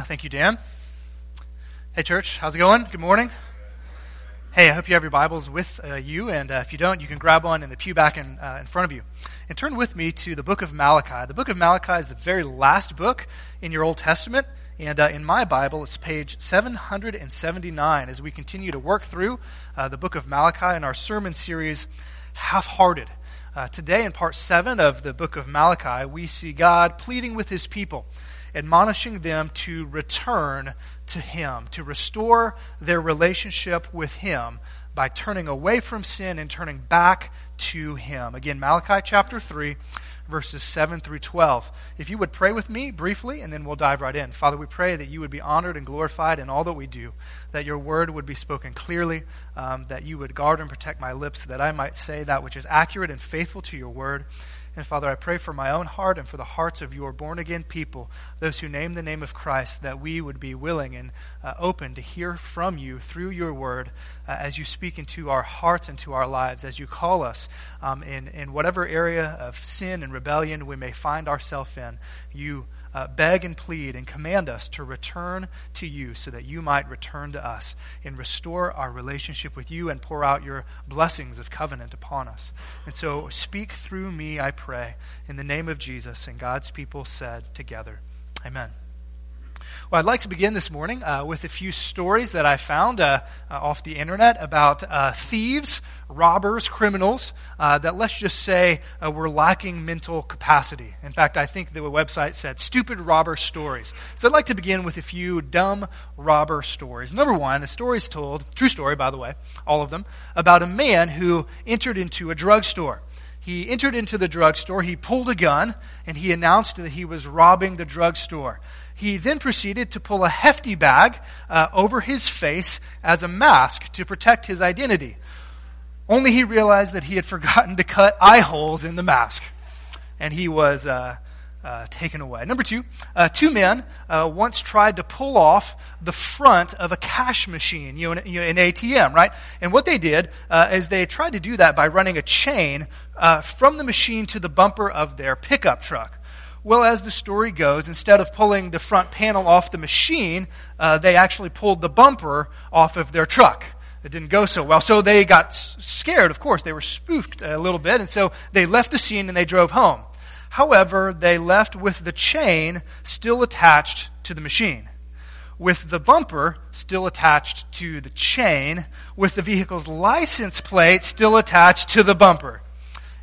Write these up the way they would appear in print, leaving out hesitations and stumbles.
Thank you, Dan. Hey, church. How's it going? Good morning. Hey, I hope you have your Bibles with you, and if you don't, you can grab one in the pew back in front of you. And turn with me to the book of Malachi. The book of Malachi is the very last book in your Old Testament, and in my Bible, it's page 779 as we continue to work through the book of Malachi in our sermon series, Half-Hearted. Today, in part 7 of the book of Malachi, we see God pleading with his people, admonishing them to return to him, to restore their relationship with him by turning away from sin and turning back to him. Again, Malachi chapter 3, verses 7 through 12. If you would pray with me briefly, and then we'll dive right in. Father, we pray that you would be honored and glorified in all that we do, that your word would be spoken clearly, that you would guard and protect my lips, that I might say that which is accurate and faithful to your word. And Father, I pray for my own heart and for the hearts of your born-again people, those who name the name of Christ, that we would be willing and open to hear from you through your word as you speak into our hearts and to our lives, as you call us in whatever area of sin and rebellion we may find ourselves in. You beg and plead and command us to return to you so that you might return to us and restore our relationship with you and pour out your blessings of covenant upon us. And so speak through me, I pray, in the name of Jesus, and God's people said together, amen. Well, I'd like to begin this morning with a few stories that I found off the internet about thieves, robbers, criminals that, let's just say, were lacking mental capacity. In fact, I think the website said stupid robber stories. So I'd like to begin with a few dumb robber stories. Number one, a story is told, true story, by the way, all of them, about a man who entered into a drugstore. He entered into the drugstore, he pulled a gun, and he announced that he was robbing the drugstore. He then proceeded to pull a hefty bag over his face as a mask to protect his identity. Only he realized that he had forgotten to cut eye holes in the mask, and he was taken away. Number two, two men once tried to pull off the front of a cash machine, an ATM, right? And what they did is they tried to do that by running a chain from the machine to the bumper of their pickup truck. Well, as the story goes, instead of pulling the front panel off the machine, they actually pulled the bumper off of their truck. It didn't go so well. So they got scared, of course. They were spooked a little bit, and so they left the scene and they drove home. However, they left with the chain still attached to the machine, with the bumper still attached to the chain, with the vehicle's license plate still attached to the bumper.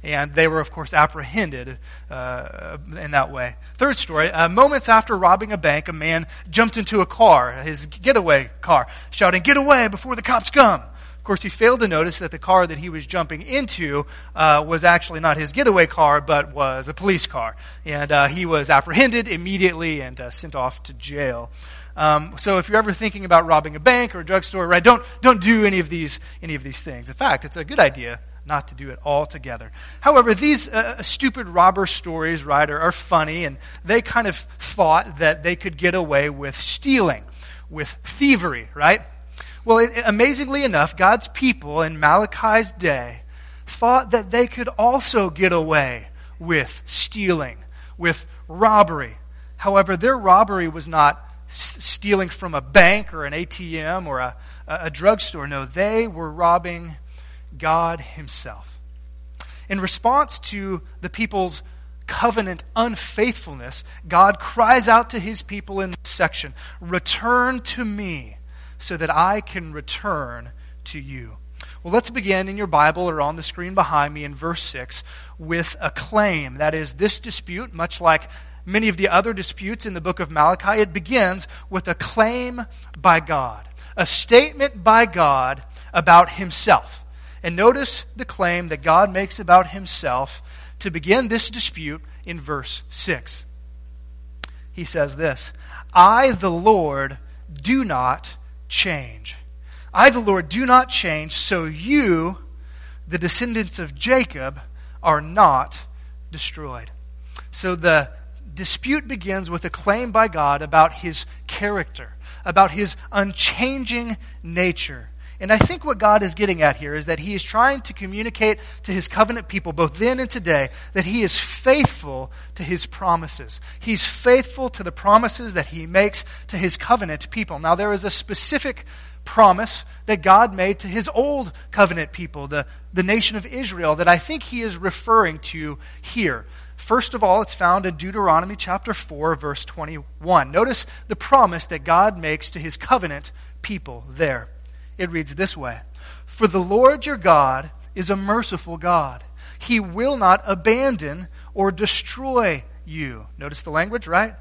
And they were, of course, apprehended in that way. Third story, moments after robbing a bank, a man jumped into a car, his getaway car, shouting, "Get away before the cops come." Of course, he failed to notice that the car that he was jumping into was actually not his getaway car, but was a police car. And he was apprehended immediately and sent off to jail. So if you're ever thinking about robbing a bank or a drugstore, right, don't do any of these things. In fact, it's a good idea not to do it all together. However, these stupid robber stories, right, are funny, and they kind of thought that they could get away with stealing, with thievery, right? Well, amazingly enough, God's people in Malachi's day thought that they could also get away with stealing, with robbery. However, their robbery was not stealing from a bank or an ATM or a drugstore. No, they were robbing God himself. In response to the people's covenant unfaithfulness, God cries out to his people in this section, "Return to me so that I can return to you." Well, let's begin in your Bible or on the screen behind me in verse 6 with a claim. That is, this dispute, much like many of the other disputes in the book of Malachi, it begins with a claim by God, a statement by God about himself. And notice the claim that God makes about himself to begin this dispute in verse 6. He says this, "I, the Lord, do not change. I, the Lord, do not change, so you, the descendants of Jacob, are not destroyed." So the dispute begins with a claim by God about his character, about his unchanging nature. And I think what God is getting at here is that he is trying to communicate to his covenant people, both then and today, that he is faithful to his promises. He's faithful to the promises that he makes to his covenant people. Now, there is a specific promise that God made to his old covenant people, the nation of Israel, that I think he is referring to here. First of all, it's found in Deuteronomy chapter 4, verse 21. Notice the promise that God makes to his covenant people there. It reads this way: "For the Lord your God is a merciful God. He will not abandon or destroy you." Notice the language, right?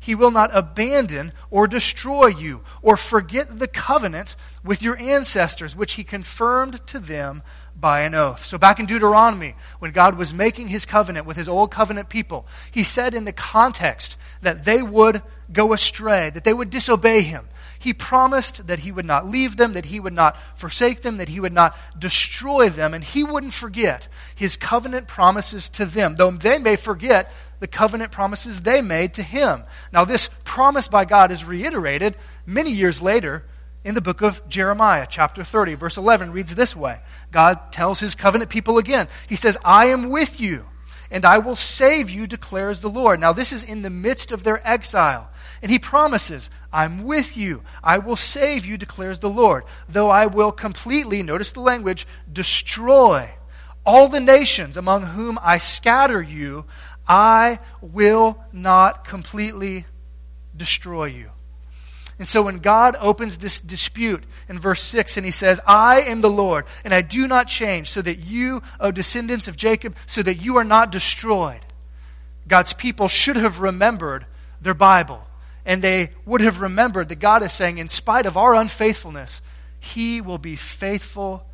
He will not abandon or destroy you or forget the covenant with your ancestors, which he confirmed to them by an oath. So back in Deuteronomy, when God was making his covenant with his old covenant people, he said in the context that they would go astray, that they would disobey him. He promised that he would not leave them, that he would not forsake them, that he would not destroy them, and he wouldn't forget his covenant promises to them, though they may forget the covenant promises they made to him. Now, this promise by God is reiterated many years later in the book of Jeremiah, chapter 30, verse 11, reads this way. God tells his covenant people again. He says, "I am with you, and I will save you, declares the Lord." Now, this is in the midst of their exile. And he promises, "I'm with you. I will save you, declares the Lord. Though I will completely," notice the language, "destroy all the nations among whom I scatter you, I will not completely destroy you." And so when God opens this dispute in verse 6 and he says, "I am the Lord and I do not change, so that you, O descendants of Jacob, so that you are not destroyed," God's people should have remembered their Bible. And they would have remembered that God is saying, in spite of our unfaithfulness, he will be faithful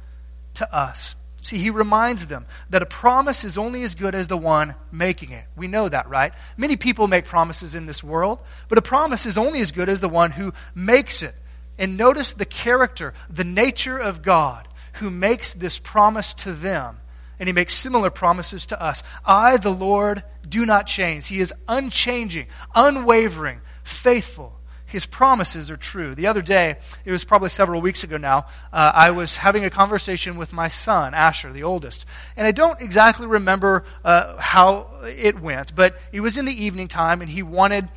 to us. See, he reminds them that a promise is only as good as the one making it. We know that, right? Many people make promises in this world, but a promise is only as good as the one who makes it. And notice the character, the nature of God who makes this promise to them. And he makes similar promises to us. "I, the Lord, do not change." He is unchanging, unwavering, faithful. His promises are true. The other day, it was probably several weeks ago now, I was having a conversation with my son, Asher, the oldest. And I don't exactly remember how it went, but it was in the evening time, and he wanted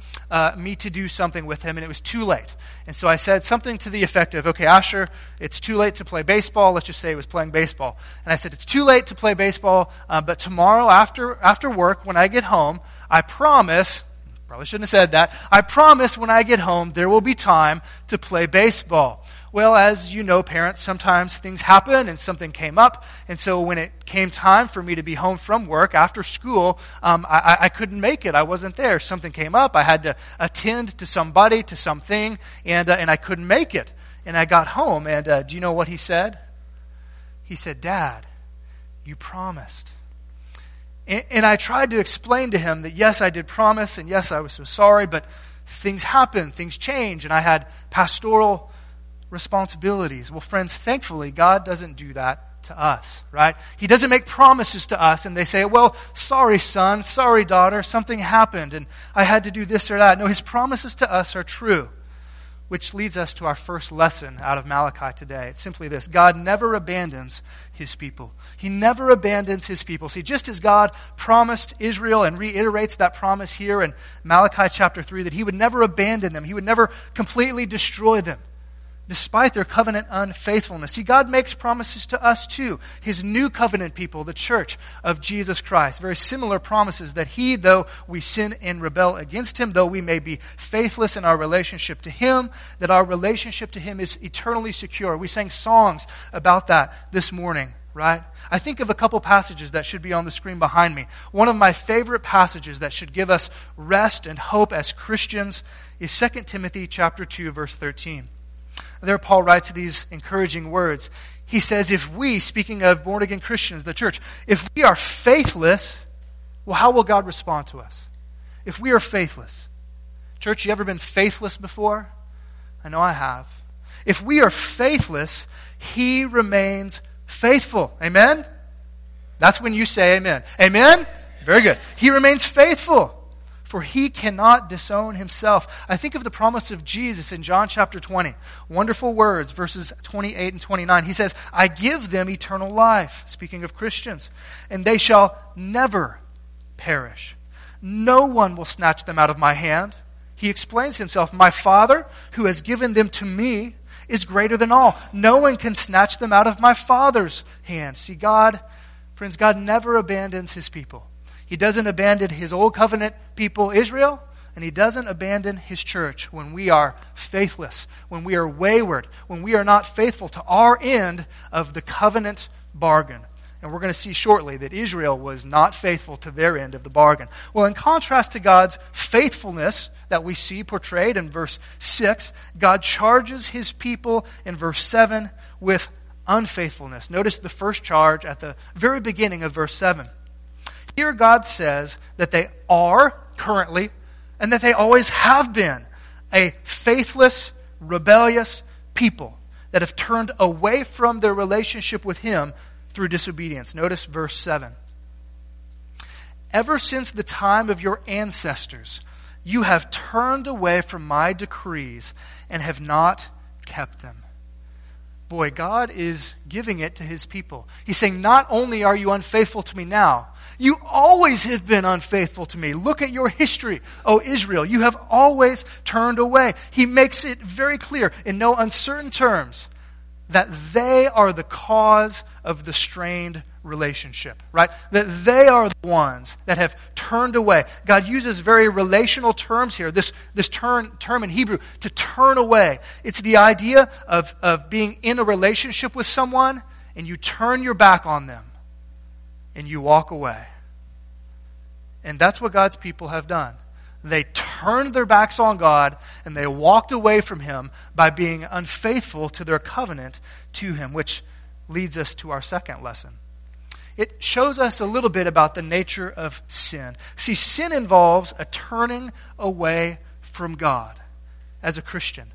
me to do something with him, and it was too late. And so I said something to the effect of, "Okay, Asher, it's too late to play baseball." Let's just say he was playing baseball. And I said, "It's too late to play baseball, but tomorrow after work, when I get home, I promise..." Probably shouldn't have said that. "I promise when I get home, there will be time to play baseball." Well, as you know, parents, sometimes things happen and something came up. And so when it came time for me to be home from work after school, I couldn't make it. I wasn't there. Something came up. I had to attend to somebody, to something, and I couldn't make it. And I got home, and do you know what he said? He said, "Dad, you promised." And I tried to explain to him that, yes, I did promise, and yes, I was so sorry, but things happen, things change, and I had pastoral responsibilities. Well, friends, thankfully, God doesn't do that to us, right? He doesn't make promises to us, and they say, "Well, sorry, son, sorry, daughter, something happened, and I had to do this or that." No, his promises to us are true, which leads us to our first lesson out of Malachi today. It's simply this: God never abandons his people. He never abandons his people. See, just as God promised Israel and reiterates that promise here in Malachi chapter 3, that he would never abandon them, he would never completely destroy them, despite their covenant unfaithfulness. See, God makes promises to us too, his new covenant people, the church of Jesus Christ. Very similar promises that he, though we sin and rebel against him, though we may be faithless in our relationship to him, that our relationship to him is eternally secure. We sang songs about that this morning, right? I think of a couple passages that should be on the screen behind me. One of my favorite passages that should give us rest and hope as Christians is 2 Timothy chapter 2, verse 13. There Paul writes these encouraging words. He says, if we, speaking of born-again Christians, the church, if we are faithless, well, how will God respond to us? If we are faithless. Church, you ever been faithless before? I know I have. If we are faithless, he remains faithful. Amen? That's when you say amen. Amen? Very good. He remains faithful, for he cannot disown himself. I think of the promise of Jesus in John chapter 20. Wonderful words, verses 28 and 29. He says, I give them eternal life, speaking of Christians, and they shall never perish. No one will snatch them out of my hand. He explains himself, my Father, who has given them to me, is greater than all. No one can snatch them out of my Father's hand. See, God, friends, God never abandons his people. He doesn't abandon his old covenant people, Israel, and he doesn't abandon his church when we are faithless, when we are wayward, when we are not faithful to our end of the covenant bargain. And we're going to see shortly that Israel was not faithful to their end of the bargain. Well, in contrast to God's faithfulness that we see portrayed in verse 6, God charges his people in verse 7 with unfaithfulness. Notice the first charge at the very beginning of verse 7. Here God says that they are currently and that they always have been a faithless, rebellious people that have turned away from their relationship with him through disobedience. Notice verse 7. Ever since the time of your ancestors, you have turned away from my decrees and have not kept them. Boy, God is giving it to his people. He's saying, not only are you unfaithful to me now, you always have been unfaithful to me. Look at your history, O Israel. You have always turned away. He makes it very clear in no uncertain terms that they are the cause of the strained relationship, right? That they are the ones that have turned away. God uses very relational terms here. This term in Hebrew, to turn away. It's the idea of being in a relationship with someone and you turn your back on them and you walk away. And that's what God's people have done. They turned their backs on God and they walked away from him by being unfaithful to their covenant to him, which leads us to our second lesson. It shows us a little bit about the nature of sin. See, sin involves a turning away from God as a Christian.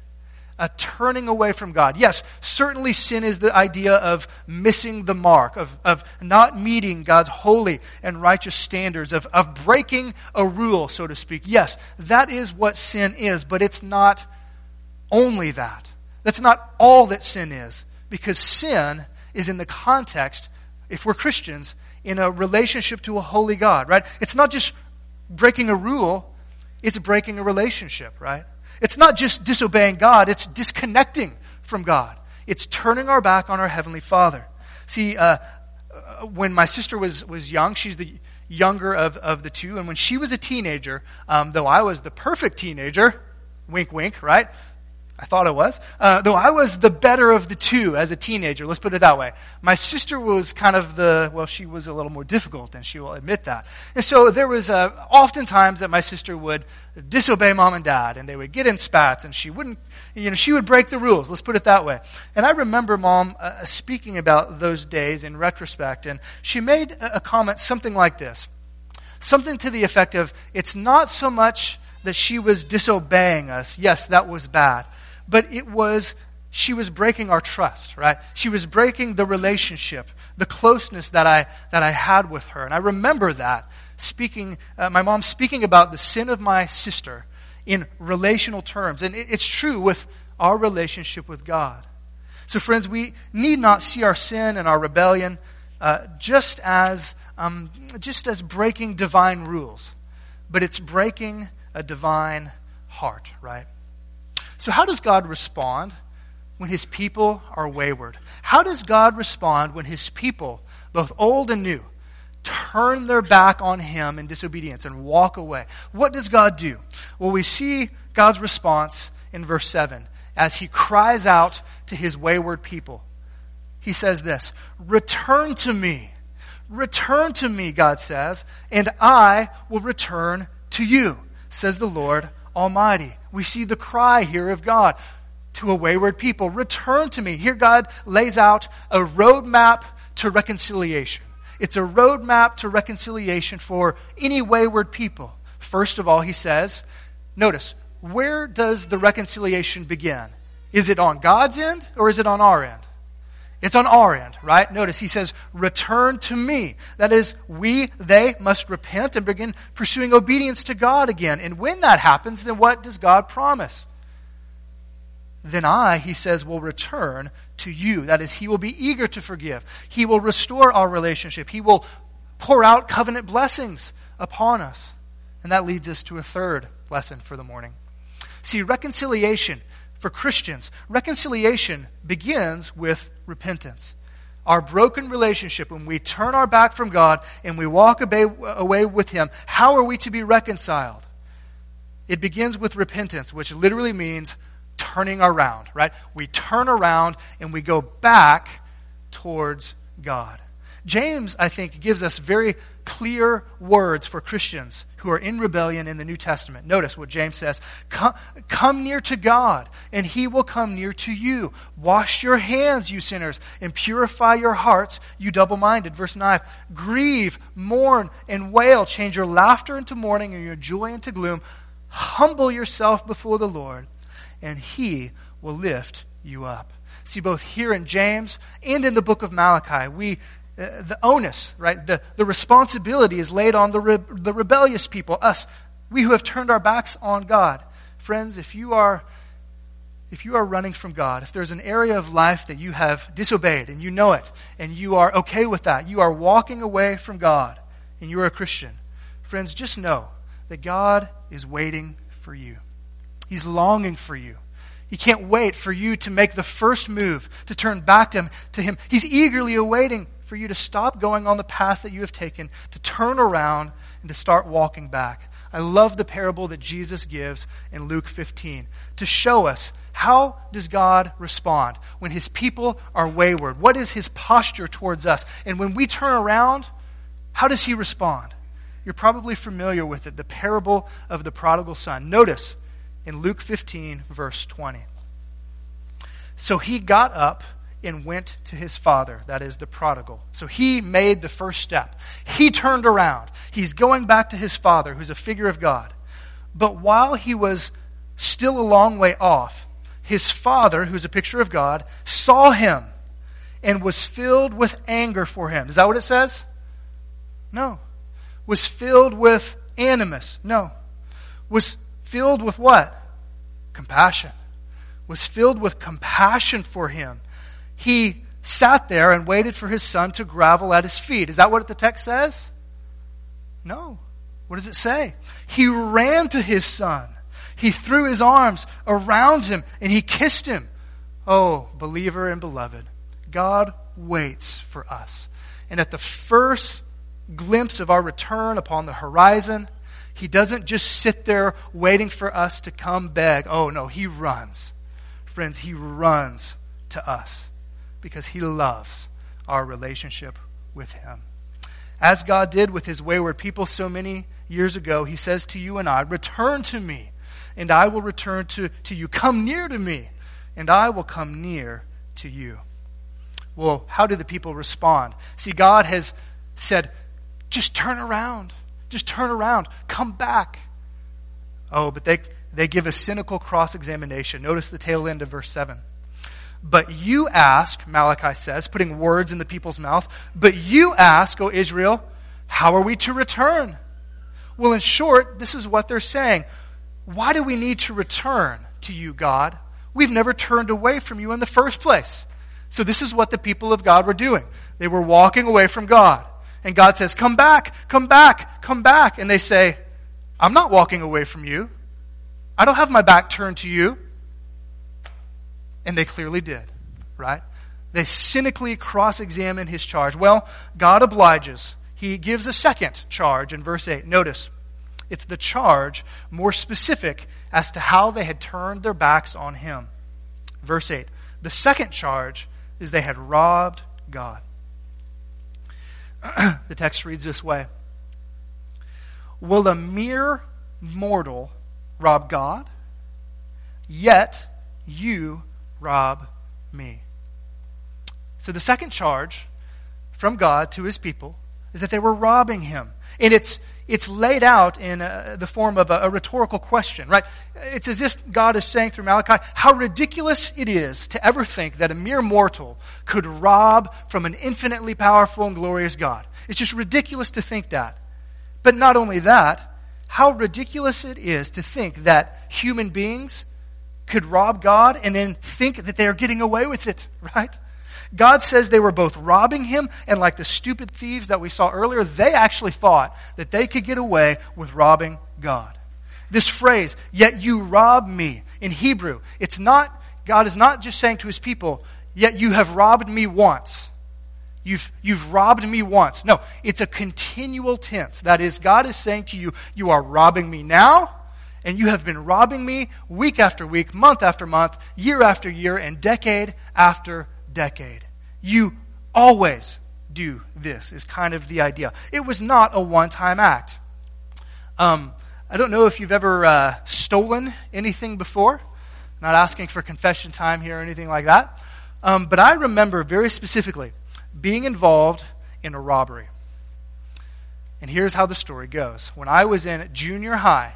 A turning away from God. Yes, certainly sin is the idea of missing the mark, of not meeting God's holy and righteous standards, of breaking a rule, so to speak. Yes, that is what sin is, but it's not only that. That's not all that sin is, because sin is in the context, if we're Christians, in a relationship to a holy God, right? It's not just breaking a rule, it's breaking a relationship, right? It's not just disobeying God, it's disconnecting from God. It's turning our back on our Heavenly Father. See, when my sister was young, she's the younger of the two, and when she was a teenager, though I was the perfect teenager, wink, wink, right? I thought I was, though I was the better of the two as a teenager. Let's put it that way. My sister was kind of she was a little more difficult, and she will admit that. And so there was oftentimes that my sister would disobey mom and dad, and they would get in spats, and she wouldn't, she would break the rules. Let's put it that way. And I remember mom speaking about those days in retrospect, and she made a comment something like this, something to the effect of, it's not so much that she was disobeying us. Yes, that was bad. But she was breaking our trust, right? She was breaking the relationship, the closeness that I had with her. And I remember that my mom speaking about the sin of my sister in relational terms. And it's true with our relationship with God. So friends, we need not see our sin and our rebellion just as breaking divine rules, but it's breaking a divine heart, right? So how does God respond when his people are wayward? How does God respond when his people, both old and new, turn their back on him in disobedience and walk away? What does God do? Well, we see God's response in verse 7 as he cries out to his wayward people. He says this, return to me, God says, and I will return to you, says the Lord Almighty. We see the cry here of God to a wayward people, return to me. Here God lays out a roadmap to reconciliation. It's a roadmap to reconciliation for any wayward people. First of all, he says, notice, where does the reconciliation begin? Is it on God's end or is it on our end? It's on our end, right? Notice, he says, return to me. That is, they must repent and begin pursuing obedience to God again. And when that happens, then what does God promise? Then I, he says, will return to you. That is, he will be eager to forgive. He will restore our relationship. He will pour out covenant blessings upon us. And that leads us to a third lesson for the morning. See, reconciliation for Christians, reconciliation begins with repentance. Our broken relationship, when we turn our back from God and we walk away with Him, how are we to be reconciled? It begins with repentance, which literally means turning around, right? We turn around and we go back towards God. James, I think, gives us very clear words for Christians who are in rebellion in the New Testament. Notice what James says. Come near to God, and He will come near to you. Wash your hands, you sinners, and purify your hearts, you double-minded. Verse 9, grieve, mourn, and wail. Change your laughter into mourning and your joy into gloom. Humble yourself before the Lord, and He will lift you up. See, both here in James and in the book of Malachi, the onus, right? The responsibility is laid on the rebellious people, us, we who have turned our backs on God. Friends, if you are running from God, if there's an area of life that you have disobeyed and you know it, and you are okay with that, you are walking away from God, and you are a Christian, friends, just know that God is waiting for you. He's longing for you. He can't wait for you to make the first move, to turn back to him. He's eagerly awaiting for you to stop going on the path that you have taken, to turn around and to start walking back. I love the parable that Jesus gives in Luke 15 to show us how does God respond when His people are wayward. What is His posture towards us? And when we turn around, how does He respond? You're probably familiar with it, the parable of the prodigal son. Notice in Luke 15, verse 20. So he got up and went to his father, that is the prodigal. So he made the first step. He turned around. He's going back to his father, who's a figure of God. But while he was still a long way off, his father, who's a picture of God, saw him and was filled with anger for him. Is that what it says? No. Was filled with animus. No. Was filled with what? Compassion. Was filled with compassion for him. He sat there and waited for his son to grovel at his feet. Is that what the text says? No. What does it say? He ran to his son. He threw his arms around him and he kissed him. Oh, believer and beloved, God waits for us. And at the first glimpse of our return upon the horizon, He doesn't just sit there waiting for us to come beg. Oh, no, He runs. Friends, He runs to us, because He loves our relationship with Him. As God did with His wayward people so many years ago, He says to you and I, return to me, and I will return to you. Come near to me, and I will come near to you. Well, how do the people respond? See, God has said, just turn around. Just turn around. Come back. Oh, but they give a cynical cross-examination. Notice the tail end of verse 7. But you ask, Malachi says, putting words in the people's mouth, but you ask, O Israel, how are we to return? Well, in short, this is what they're saying. Why do we need to return to you, God? We've never turned away from you in the first place. So this is what the people of God were doing. They were walking away from God. And God says, come back, come back, come back. And they say, I'm not walking away from you. I don't have my back turned to you. And they clearly did, right? They cynically cross-examine His charge. Well, God obliges. He gives a second charge in verse 8. Notice, it's the charge more specific as to how they had turned their backs on Him. Verse 8, the second charge is they had robbed God. The text reads this way. Will a mere mortal rob God? Yet you rob me. So the second charge from God to His people is that they were robbing Him. And it's it's laid out in the form of a rhetorical question, right? It's as if God is saying through Malachi, how ridiculous it is to ever think that a mere mortal could rob from an infinitely powerful and glorious God. It's just ridiculous to think that. But not only that, how ridiculous it is to think that human beings could rob God and then think that they are getting away with it, right? God says they were both robbing him, and like the stupid thieves that we saw earlier, they actually thought that they could get away with robbing God. This phrase, yet you rob me, in Hebrew, it's not, God is not just saying to his people, yet you have robbed me once. You've robbed me once. No, it's a continual tense. That is, God is saying to you, you are robbing me now, and you have been robbing me week after week, month after month, year after year, and decade after decade. You always do this, is kind of the idea. It was not a one-time act. I don't know if you've ever stolen anything before. Not asking for confession time here or anything like that. But I remember very specifically being involved in a robbery. And here's how the story goes. When I was in junior high,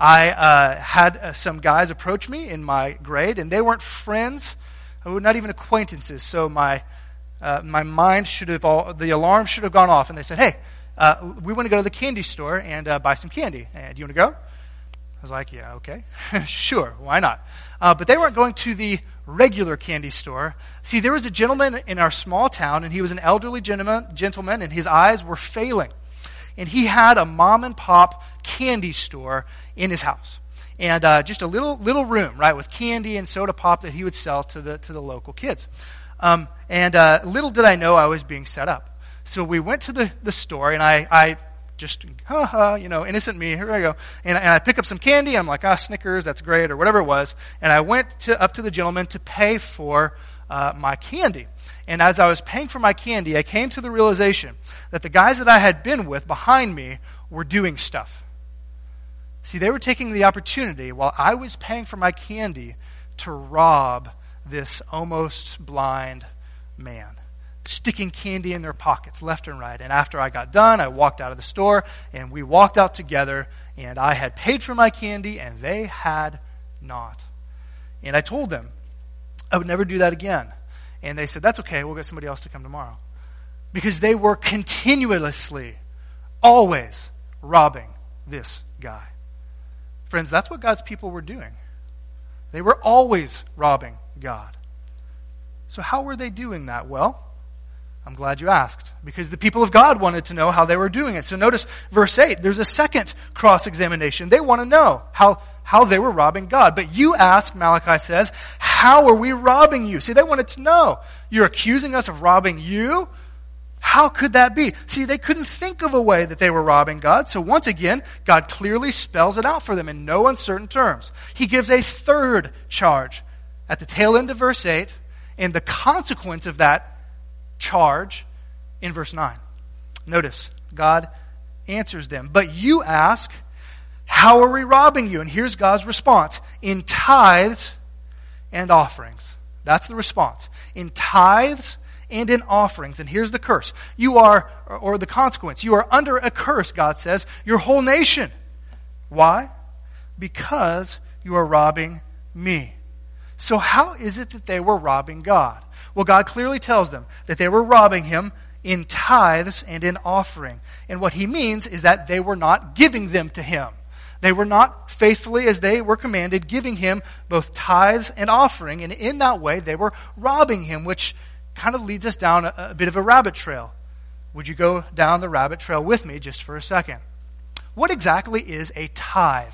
I had some guys approach me in my grade, and they weren't friends, not even acquaintances. So my mind should have, the alarm should have gone off, and they said, hey, we want to go to the candy store and buy some candy. And do you want to go? I was like, yeah, okay, sure, why not? But they weren't going to the regular candy store. See, there was a gentleman in our small town, and he was an elderly gentleman, and his eyes were failing. And he had a mom-and-pop candy store in his house. And just a little room, right, with candy and soda pop that he would sell to the local kids. And little did I know I was being set up. So we went to the store, and I just, innocent me, here I go. And I pick up some candy, and I'm like, Snickers, that's great, or whatever it was. And I went up to the gentleman to pay for my candy. And as I was paying for my candy, I came to the realization that the guys that I had been with behind me were doing stuff. See, they were taking the opportunity while I was paying for my candy to rob this almost blind man, sticking candy in their pockets left and right. And after I got done, I walked out of the store, and we walked out together, and I had paid for my candy, and they had not. And I told them I would never do that again. And they said, that's okay, we'll get somebody else to come tomorrow. Because they were continuously, always robbing this guy. Friends, that's what God's people were doing. They were always robbing God. So how were they doing that? Well, I'm glad you asked, because the people of God wanted to know how they were doing it. So notice verse 8, there's a second cross-examination. They want to know how they were robbing God. But you ask, Malachi says, how are we robbing you? See, they wanted to know. You're accusing us of robbing you? How could that be? See, they couldn't think of a way that they were robbing God. So once again, God clearly spells it out for them in no uncertain terms. He gives a third charge at the tail end of verse 8, and the consequence of that charge in verse 9. Notice, God answers them. But you ask, how are we robbing you? And here's God's response. In tithes and offerings. That's the response. In tithes and in offerings. And here's the curse. You are, or the consequence, you are under a curse, God says, your whole nation. Why? Because you are robbing me. So how is it that they were robbing God? Well, God clearly tells them that they were robbing him in tithes and in offering. And what he means is that they were not giving them to him. They were not faithfully, as they were commanded, giving him both tithes and offering. And in that way, they were robbing him, which kind of leads us down a bit of a rabbit trail. Would you go down the rabbit trail with me just for a second? What exactly is a tithe?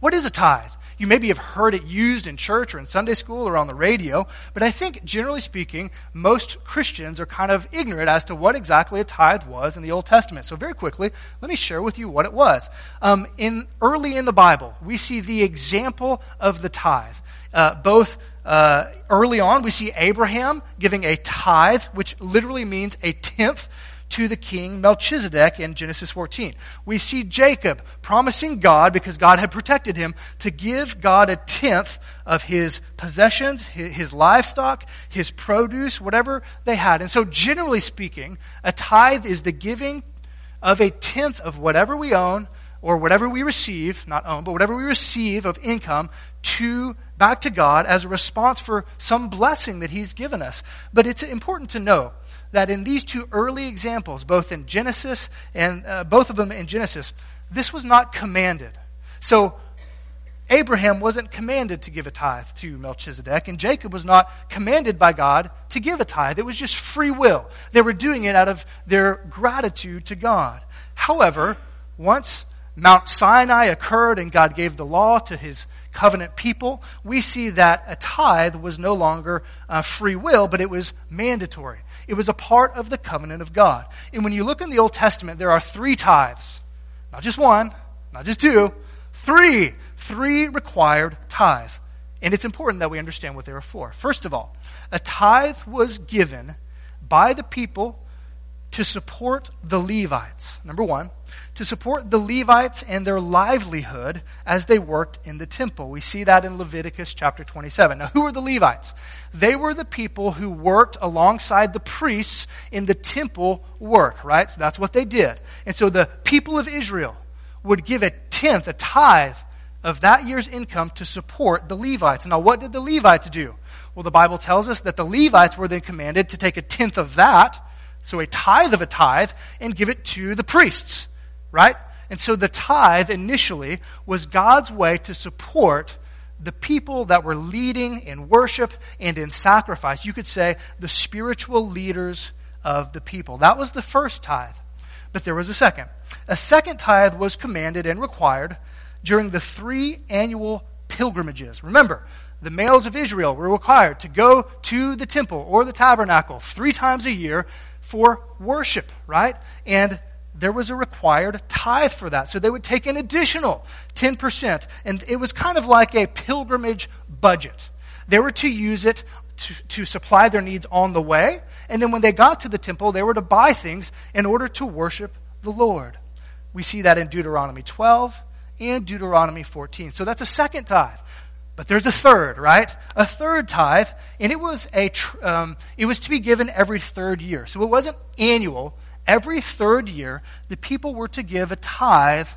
What is a tithe? You maybe have heard it used in church or in Sunday school or on the radio, but I think, generally speaking, most Christians are kind of ignorant as to what exactly a tithe was in the Old Testament. So very quickly, let me share with you what it was. Early in the Bible, we see the example of the tithe. Early on, we see Abraham giving a tithe, which literally means a tenth, to the king Melchizedek in Genesis 14. We see Jacob promising God, because God had protected him, to give God a tenth of his possessions, his livestock, his produce, whatever they had. And so generally speaking, a tithe is the giving of a tenth of whatever we own or whatever we receive, not own, but whatever we receive of income back to God as a response for some blessing that he's given us. But it's important to know that in these two early examples, both in Genesis and both of them in Genesis, this was not commanded. So Abraham wasn't commanded to give a tithe to Melchizedek, and Jacob was not commanded by God to give a tithe. It was just free will. They were doing it out of their gratitude to God. However, once Mount Sinai occurred and God gave the law to his covenant people, we see that a tithe was no longer free will, but it was mandatory. It was a part of the covenant of God. And when you look in the Old Testament, there are three tithes. Not just one, not just two, three. Three required tithes. And it's important that we understand what they were for. First of all, a tithe was given by the people to support the Levites. Number one, to support the Levites and their livelihood as they worked in the temple. We see that in Leviticus chapter 27. Now, who were the Levites? They were the people who worked alongside the priests in the temple work, right? So that's what they did. And so the people of Israel would give a tenth, a tithe, of that year's income to support the Levites. Now, what did the Levites do? Well, the Bible tells us that the Levites were then commanded to take a tenth of that, so a tithe, and give it to the priests, right? And so the tithe initially was God's way to support the people that were leading in worship and in sacrifice. You could say the spiritual leaders of the people. That was the first tithe. But there was a second. A second tithe was commanded and required during the three annual pilgrimages. Remember, the males of Israel were required to go to the temple or the tabernacle 3 times a year for worship, right? And there was a required tithe for that. So they would take an additional 10%. And it was kind of like a pilgrimage budget. They were to use it to supply their needs on the way. And then when they got to the temple, they were to buy things in order to worship the Lord. We see that in Deuteronomy 12. And Deuteronomy 14. So that's a second tithe. But there's a third, right? A third tithe, and it was to be given every third year. So it wasn't annual. Every third year, the people were to give a tithe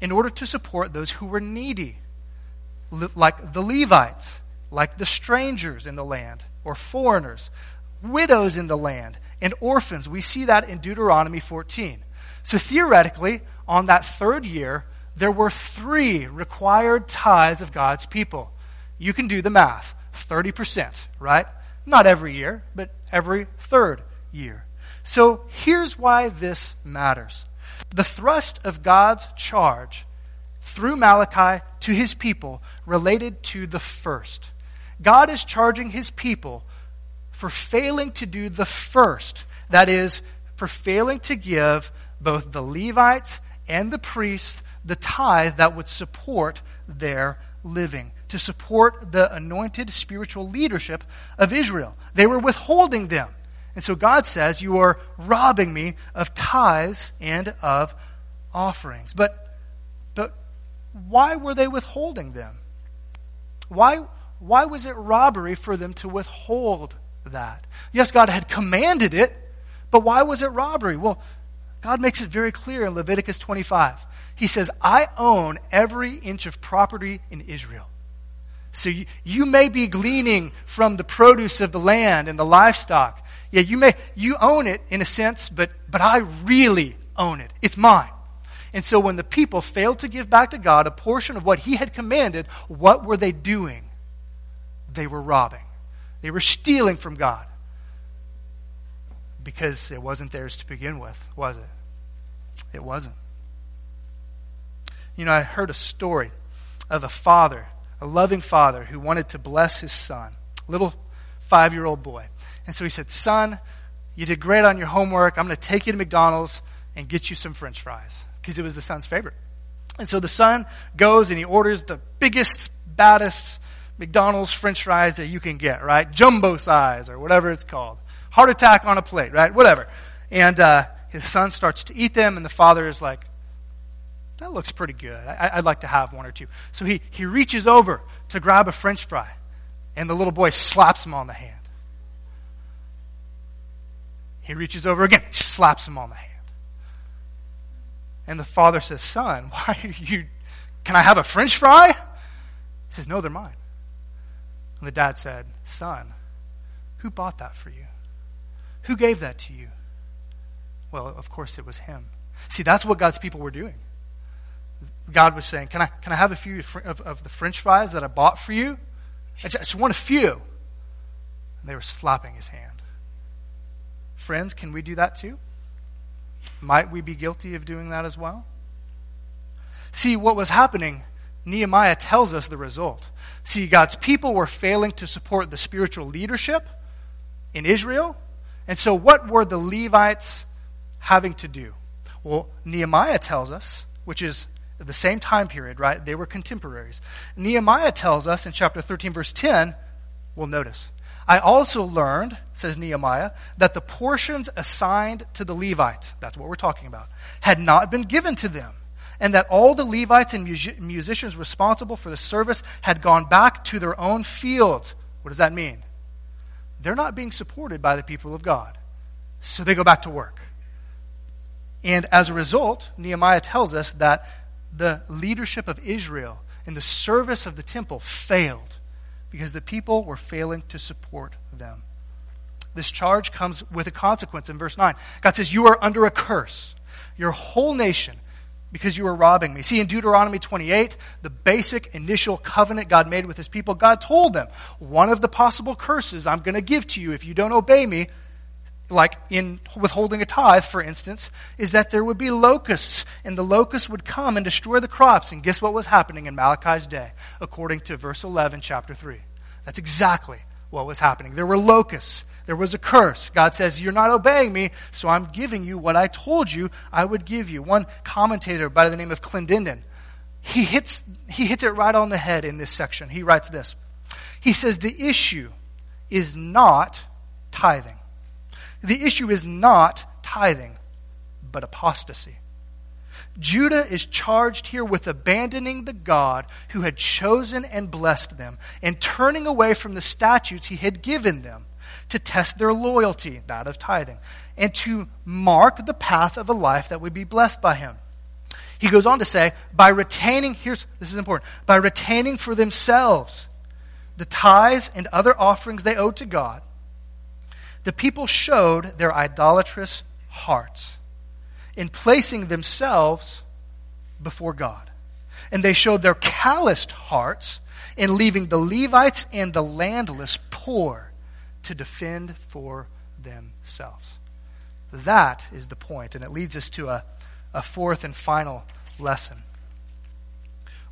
in order to support those who were needy, like the Levites, like the strangers in the land, or foreigners, widows in the land, and orphans. We see that in Deuteronomy 14. So theoretically, on that third year, there were 3 required tithes of God's people. You can do the math. 30%, right? Not every year, but every third year. So here's why this matters. The thrust of God's charge through Malachi to his people related to the first. God is charging his people for failing to do the first. That is, for failing to give both the Levites and the priests the tithe that would support their living, to support the anointed spiritual leadership of Israel. They were withholding them. And so God says, you are robbing me of tithes and of offerings. But why were they withholding them? Why was it robbery for them to withhold that? Yes, God had commanded it, but why was it robbery? Well, God makes it very clear in Leviticus 25. He says, I own every inch of property in Israel. So you may be gleaning from the produce of the land and the livestock. Yeah, you own it in a sense, but I really own it. It's mine. And so when the people failed to give back to God a portion of what he had commanded, what were they doing? They were robbing. They were stealing from God. Because it wasn't theirs to begin with, was it? It wasn't. You know, I heard a story of a father, a loving father, who wanted to bless his son, little 5-year-old boy. And so he said, son, you did great on your homework. I'm going to take you to McDonald's and get you some French fries, because it was the son's favorite. And so the son goes and he orders the biggest, baddest McDonald's French fries that you can get, right? Jumbo size or whatever it's called. Heart attack on a plate, right? Whatever. And his son starts to eat them, and the father is like, that looks pretty good. I'd like to have one or two. So he reaches over to grab a French fry, and the little boy slaps him on the hand. He reaches over again, slaps him on the hand. And the father says, son, why are you, can I have a French fry? He says, no, they're mine. And the dad said, son, who bought that for you? Who gave that to you? Well, of course it was him. See, that's what God's people were doing. God was saying, can I have a few of the French fries that I bought for you? I just want a few. And they were slapping his hand. Friends, can we do that too? Might we be guilty of doing that as well? See, what was happening, Nehemiah tells us the result. See, God's people were failing to support the spiritual leadership in Israel. And so what were the Levites having to do? Well, Nehemiah tells us, which is the same time period, right? They were contemporaries. Nehemiah tells us in chapter 13, verse 10, well, notice, I also learned, says Nehemiah, that the portions assigned to the Levites, that's what we're talking about, had not been given to them, and that all the Levites and musicians responsible for the service had gone back to their own fields. What does that mean? They're not being supported by the people of God, so they go back to work. And as a result, Nehemiah tells us that the leadership of Israel in the service of the temple failed because the people were failing to support them. This charge comes with a consequence in verse 9. God says, you are under a curse, your whole nation, because you are robbing me. See, in Deuteronomy 28, the basic initial covenant God made with his people, God told them, one of the possible curses I'm going to give to you if you don't obey me, like in withholding a tithe, for instance, is that there would be locusts, and the locusts would come and destroy the crops. And guess what was happening in Malachi's day, according to verse 11, chapter 3? That's exactly what was happening. There were locusts. There was a curse. God says, you're not obeying me, so I'm giving you what I told you I would give you. One commentator by the name of Clendenin, he hits it right on the head in this section. He writes this. He says, the issue is not tithing. The issue is not tithing, but apostasy. Judah is charged here with abandoning the God who had chosen and blessed them and turning away from the statutes he had given them to test their loyalty, that of tithing, and to mark the path of a life that would be blessed by him. He goes on to say, by retaining, this is important, by retaining for themselves the tithes and other offerings they owed to God, the people showed their idolatrous hearts in placing themselves before God. And they showed their calloused hearts in leaving the Levites and the landless poor to defend for themselves. That is the point, and it leads us to a fourth and final lesson.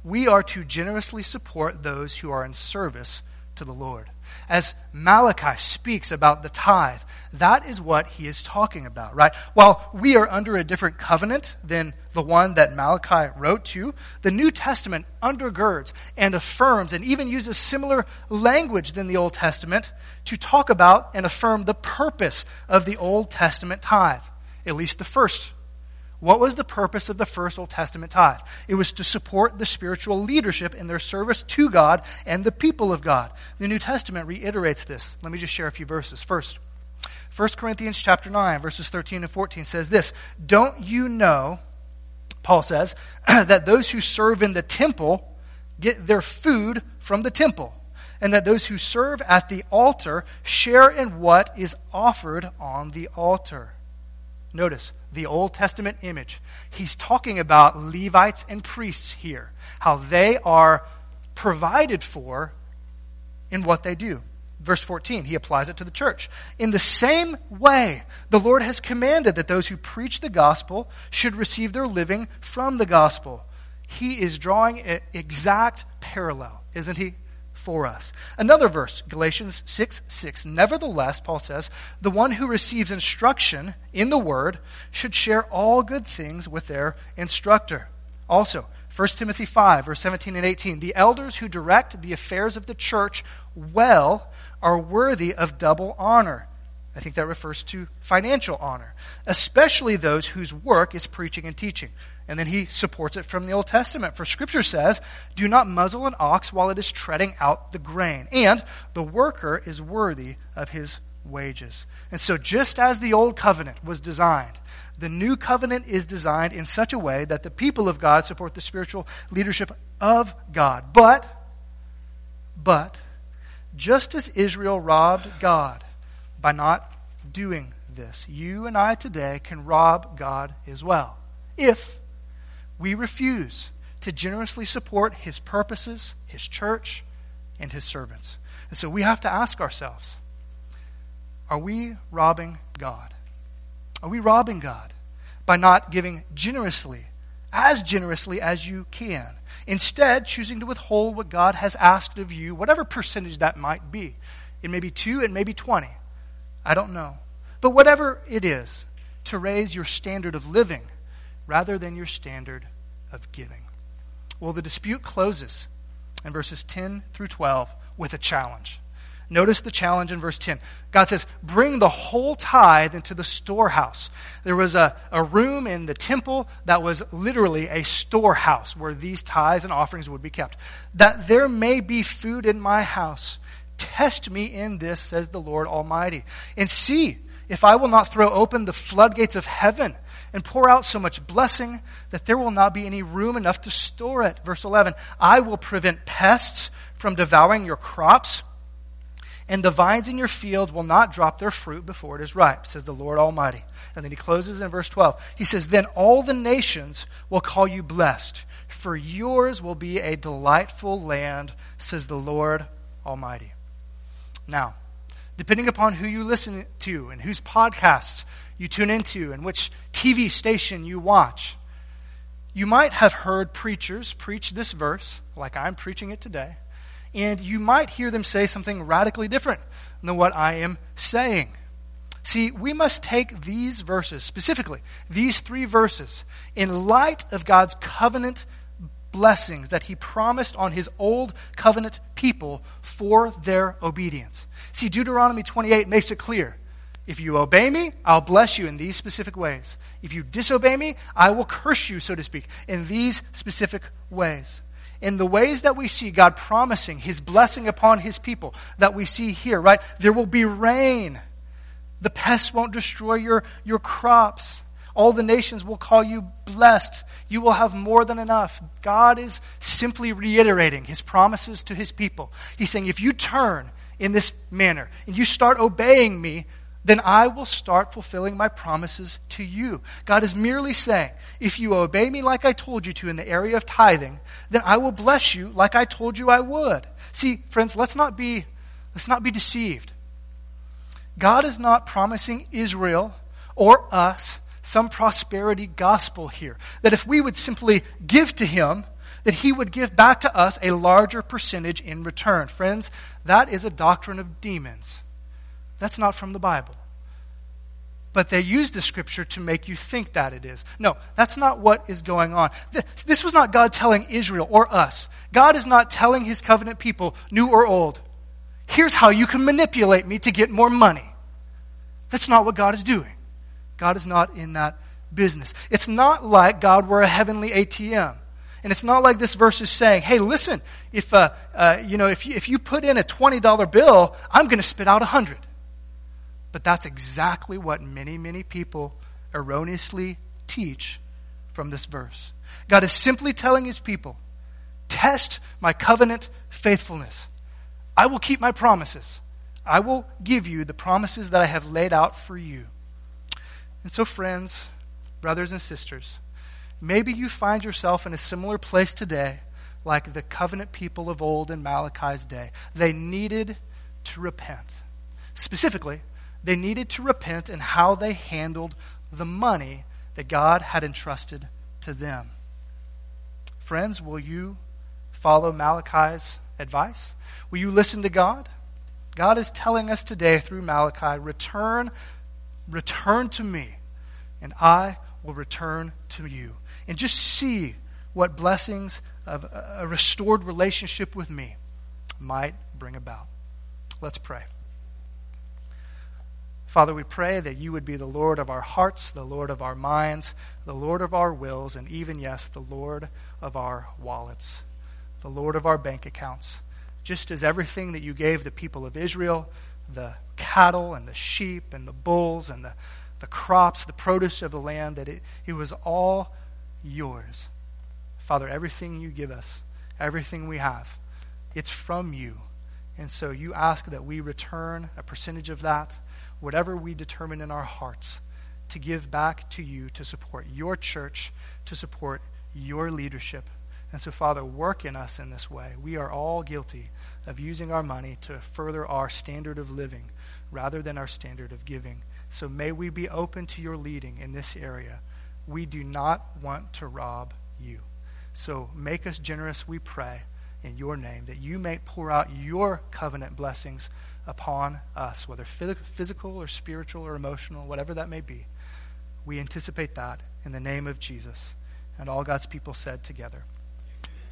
We are to generously support those who are in service to the Lord. As Malachi speaks about the tithe, that is what he is talking about, right? While we are under a different covenant than the one that Malachi wrote to, the New Testament undergirds and affirms and even uses similar language than the Old Testament to talk about and affirm the purpose of the Old Testament tithe, at least the first. What was the purpose of the first Old Testament tithe? It was to support the spiritual leadership in their service to God and the people of God. The New Testament reiterates this. Let me just share a few verses. First, 1 Corinthians chapter 9, verses 13 and 14 says this, don't you know, Paul says, that those who serve in the temple get their food from the temple, and that those who serve at the altar share in what is offered on the altar. Notice, the Old Testament image. He's talking about Levites and priests here, how they are provided for in what they do. Verse 14, he applies it to the church. In the same way, the Lord has commanded that those who preach the gospel should receive their living from the gospel. He is drawing an exact parallel, isn't he, for us? Another verse, Galatians 6:6. Nevertheless, Paul says, the one who receives instruction in the word should share all good things with their instructor. Also, 1 Timothy 5, verse 17 and 18. The elders who direct the affairs of the church well are worthy of double honor. I think that refers to financial honor, especially those whose work is preaching and teaching. And then he supports it from the Old Testament. For Scripture says, do not muzzle an ox while it is treading out the grain. And the worker is worthy of his wages. And so just as the old covenant was designed, the new covenant is designed in such a way that the people of God support the spiritual leadership of God. But just as Israel robbed God by not doing this, you and I today can rob God as well if we refuse to generously support his purposes, his church, and his servants. And so we have to ask ourselves, are we robbing God? Are we robbing God by not giving generously as you can? Instead, choosing to withhold what God has asked of you, whatever percentage that might be. It may be 2, it may be 20. I don't know. But whatever it is, to raise your standard of living rather than your standard of giving. Well, the dispute closes in verses 10 through 12 with a challenge. Notice the challenge in verse 10. God says, bring the whole tithe into the storehouse. There was a room in the temple that was literally a storehouse where these tithes and offerings would be kept. That there may be food in my house. Test me in this, says the Lord Almighty. And see if I will not throw open the floodgates of heaven and pour out so much blessing that there will not be any room enough to store it. Verse 11, I will prevent pests from devouring your crops, and the vines in your fields will not drop their fruit before it is ripe, says the Lord Almighty. And then he closes in verse 12. He says, then all the nations will call you blessed, for yours will be a delightful land, says the Lord Almighty. Now, depending upon who you listen to and whose podcasts you tune into and which TV station you watch, you might have heard preachers preach this verse, like I'm preaching it today, and you might hear them say something radically different than what I am saying. See, we must take these verses, specifically these 3 verses, in light of God's covenant blessings that he promised on his old covenant people for their obedience. See, Deuteronomy 28 makes it clear. If you obey me, I'll bless you in these specific ways. If you disobey me, I will curse you, so to speak, in these specific ways. In the ways that we see God promising his blessing upon his people that we see here, right? There will be rain. The pests won't destroy your crops. All the nations will call you blessed. You will have more than enough. God is simply reiterating his promises to his people. He's saying, if you turn in this manner and you start obeying me, then I will start fulfilling my promises to you. God is merely saying, if you obey me like I told you to in the area of tithing, then I will bless you like I told you I would. See, friends, let's not be deceived. God is not promising Israel or us some prosperity gospel here, that if we would simply give to him, that he would give back to us a larger percentage in return. Friends, that is a doctrine of demons. That's not from the Bible. But they use the scripture to make you think that it is. No, that's not what is going on. This was not God telling Israel or us. God is not telling his covenant people, new or old, here's how you can manipulate me to get more money. That's not what God is doing. God is not in that business. It's not like God were a heavenly ATM. And it's not like this verse is saying, hey, listen, if you put in a $20 bill, I'm going to spit out 100. But that's exactly what many, many people erroneously teach from this verse. God is simply telling his people, test my covenant faithfulness. I will keep my promises. I will give you the promises that I have laid out for you. And so, friends, brothers and sisters, maybe you find yourself in a similar place today like the covenant people of old in Malachi's day. They needed to repent. Specifically, they needed to repent in how they handled the money that God had entrusted to them. Friends, will you follow Malachi's advice? Will you listen to God? God is telling us today through Malachi, return to me, and I will return to you. And just see what blessings of a restored relationship with me might bring about. Let's pray. Father, we pray that you would be the Lord of our hearts, the Lord of our minds, the Lord of our wills, and even, yes, the Lord of our wallets, the Lord of our bank accounts. Just as everything that you gave the people of Israel, the cattle and the sheep and the bulls and the crops, the produce of the land, that it was all yours. Father, everything you give us, everything we have, it's from you. And so you ask that we return a percentage of that, whatever we determine in our hearts, to give back to you, to support your church, to support your leadership. And so, Father, work in us in this way. We are all guilty of using our money to further our standard of living rather than our standard of giving. So may we be open to your leading in this area. We do not want to rob you. So make us generous, we pray, in your name, that you may pour out your covenant blessings upon us, whether physical or spiritual or emotional, whatever that may be. We anticipate that in the name of Jesus. And all God's people said together,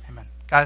Amen.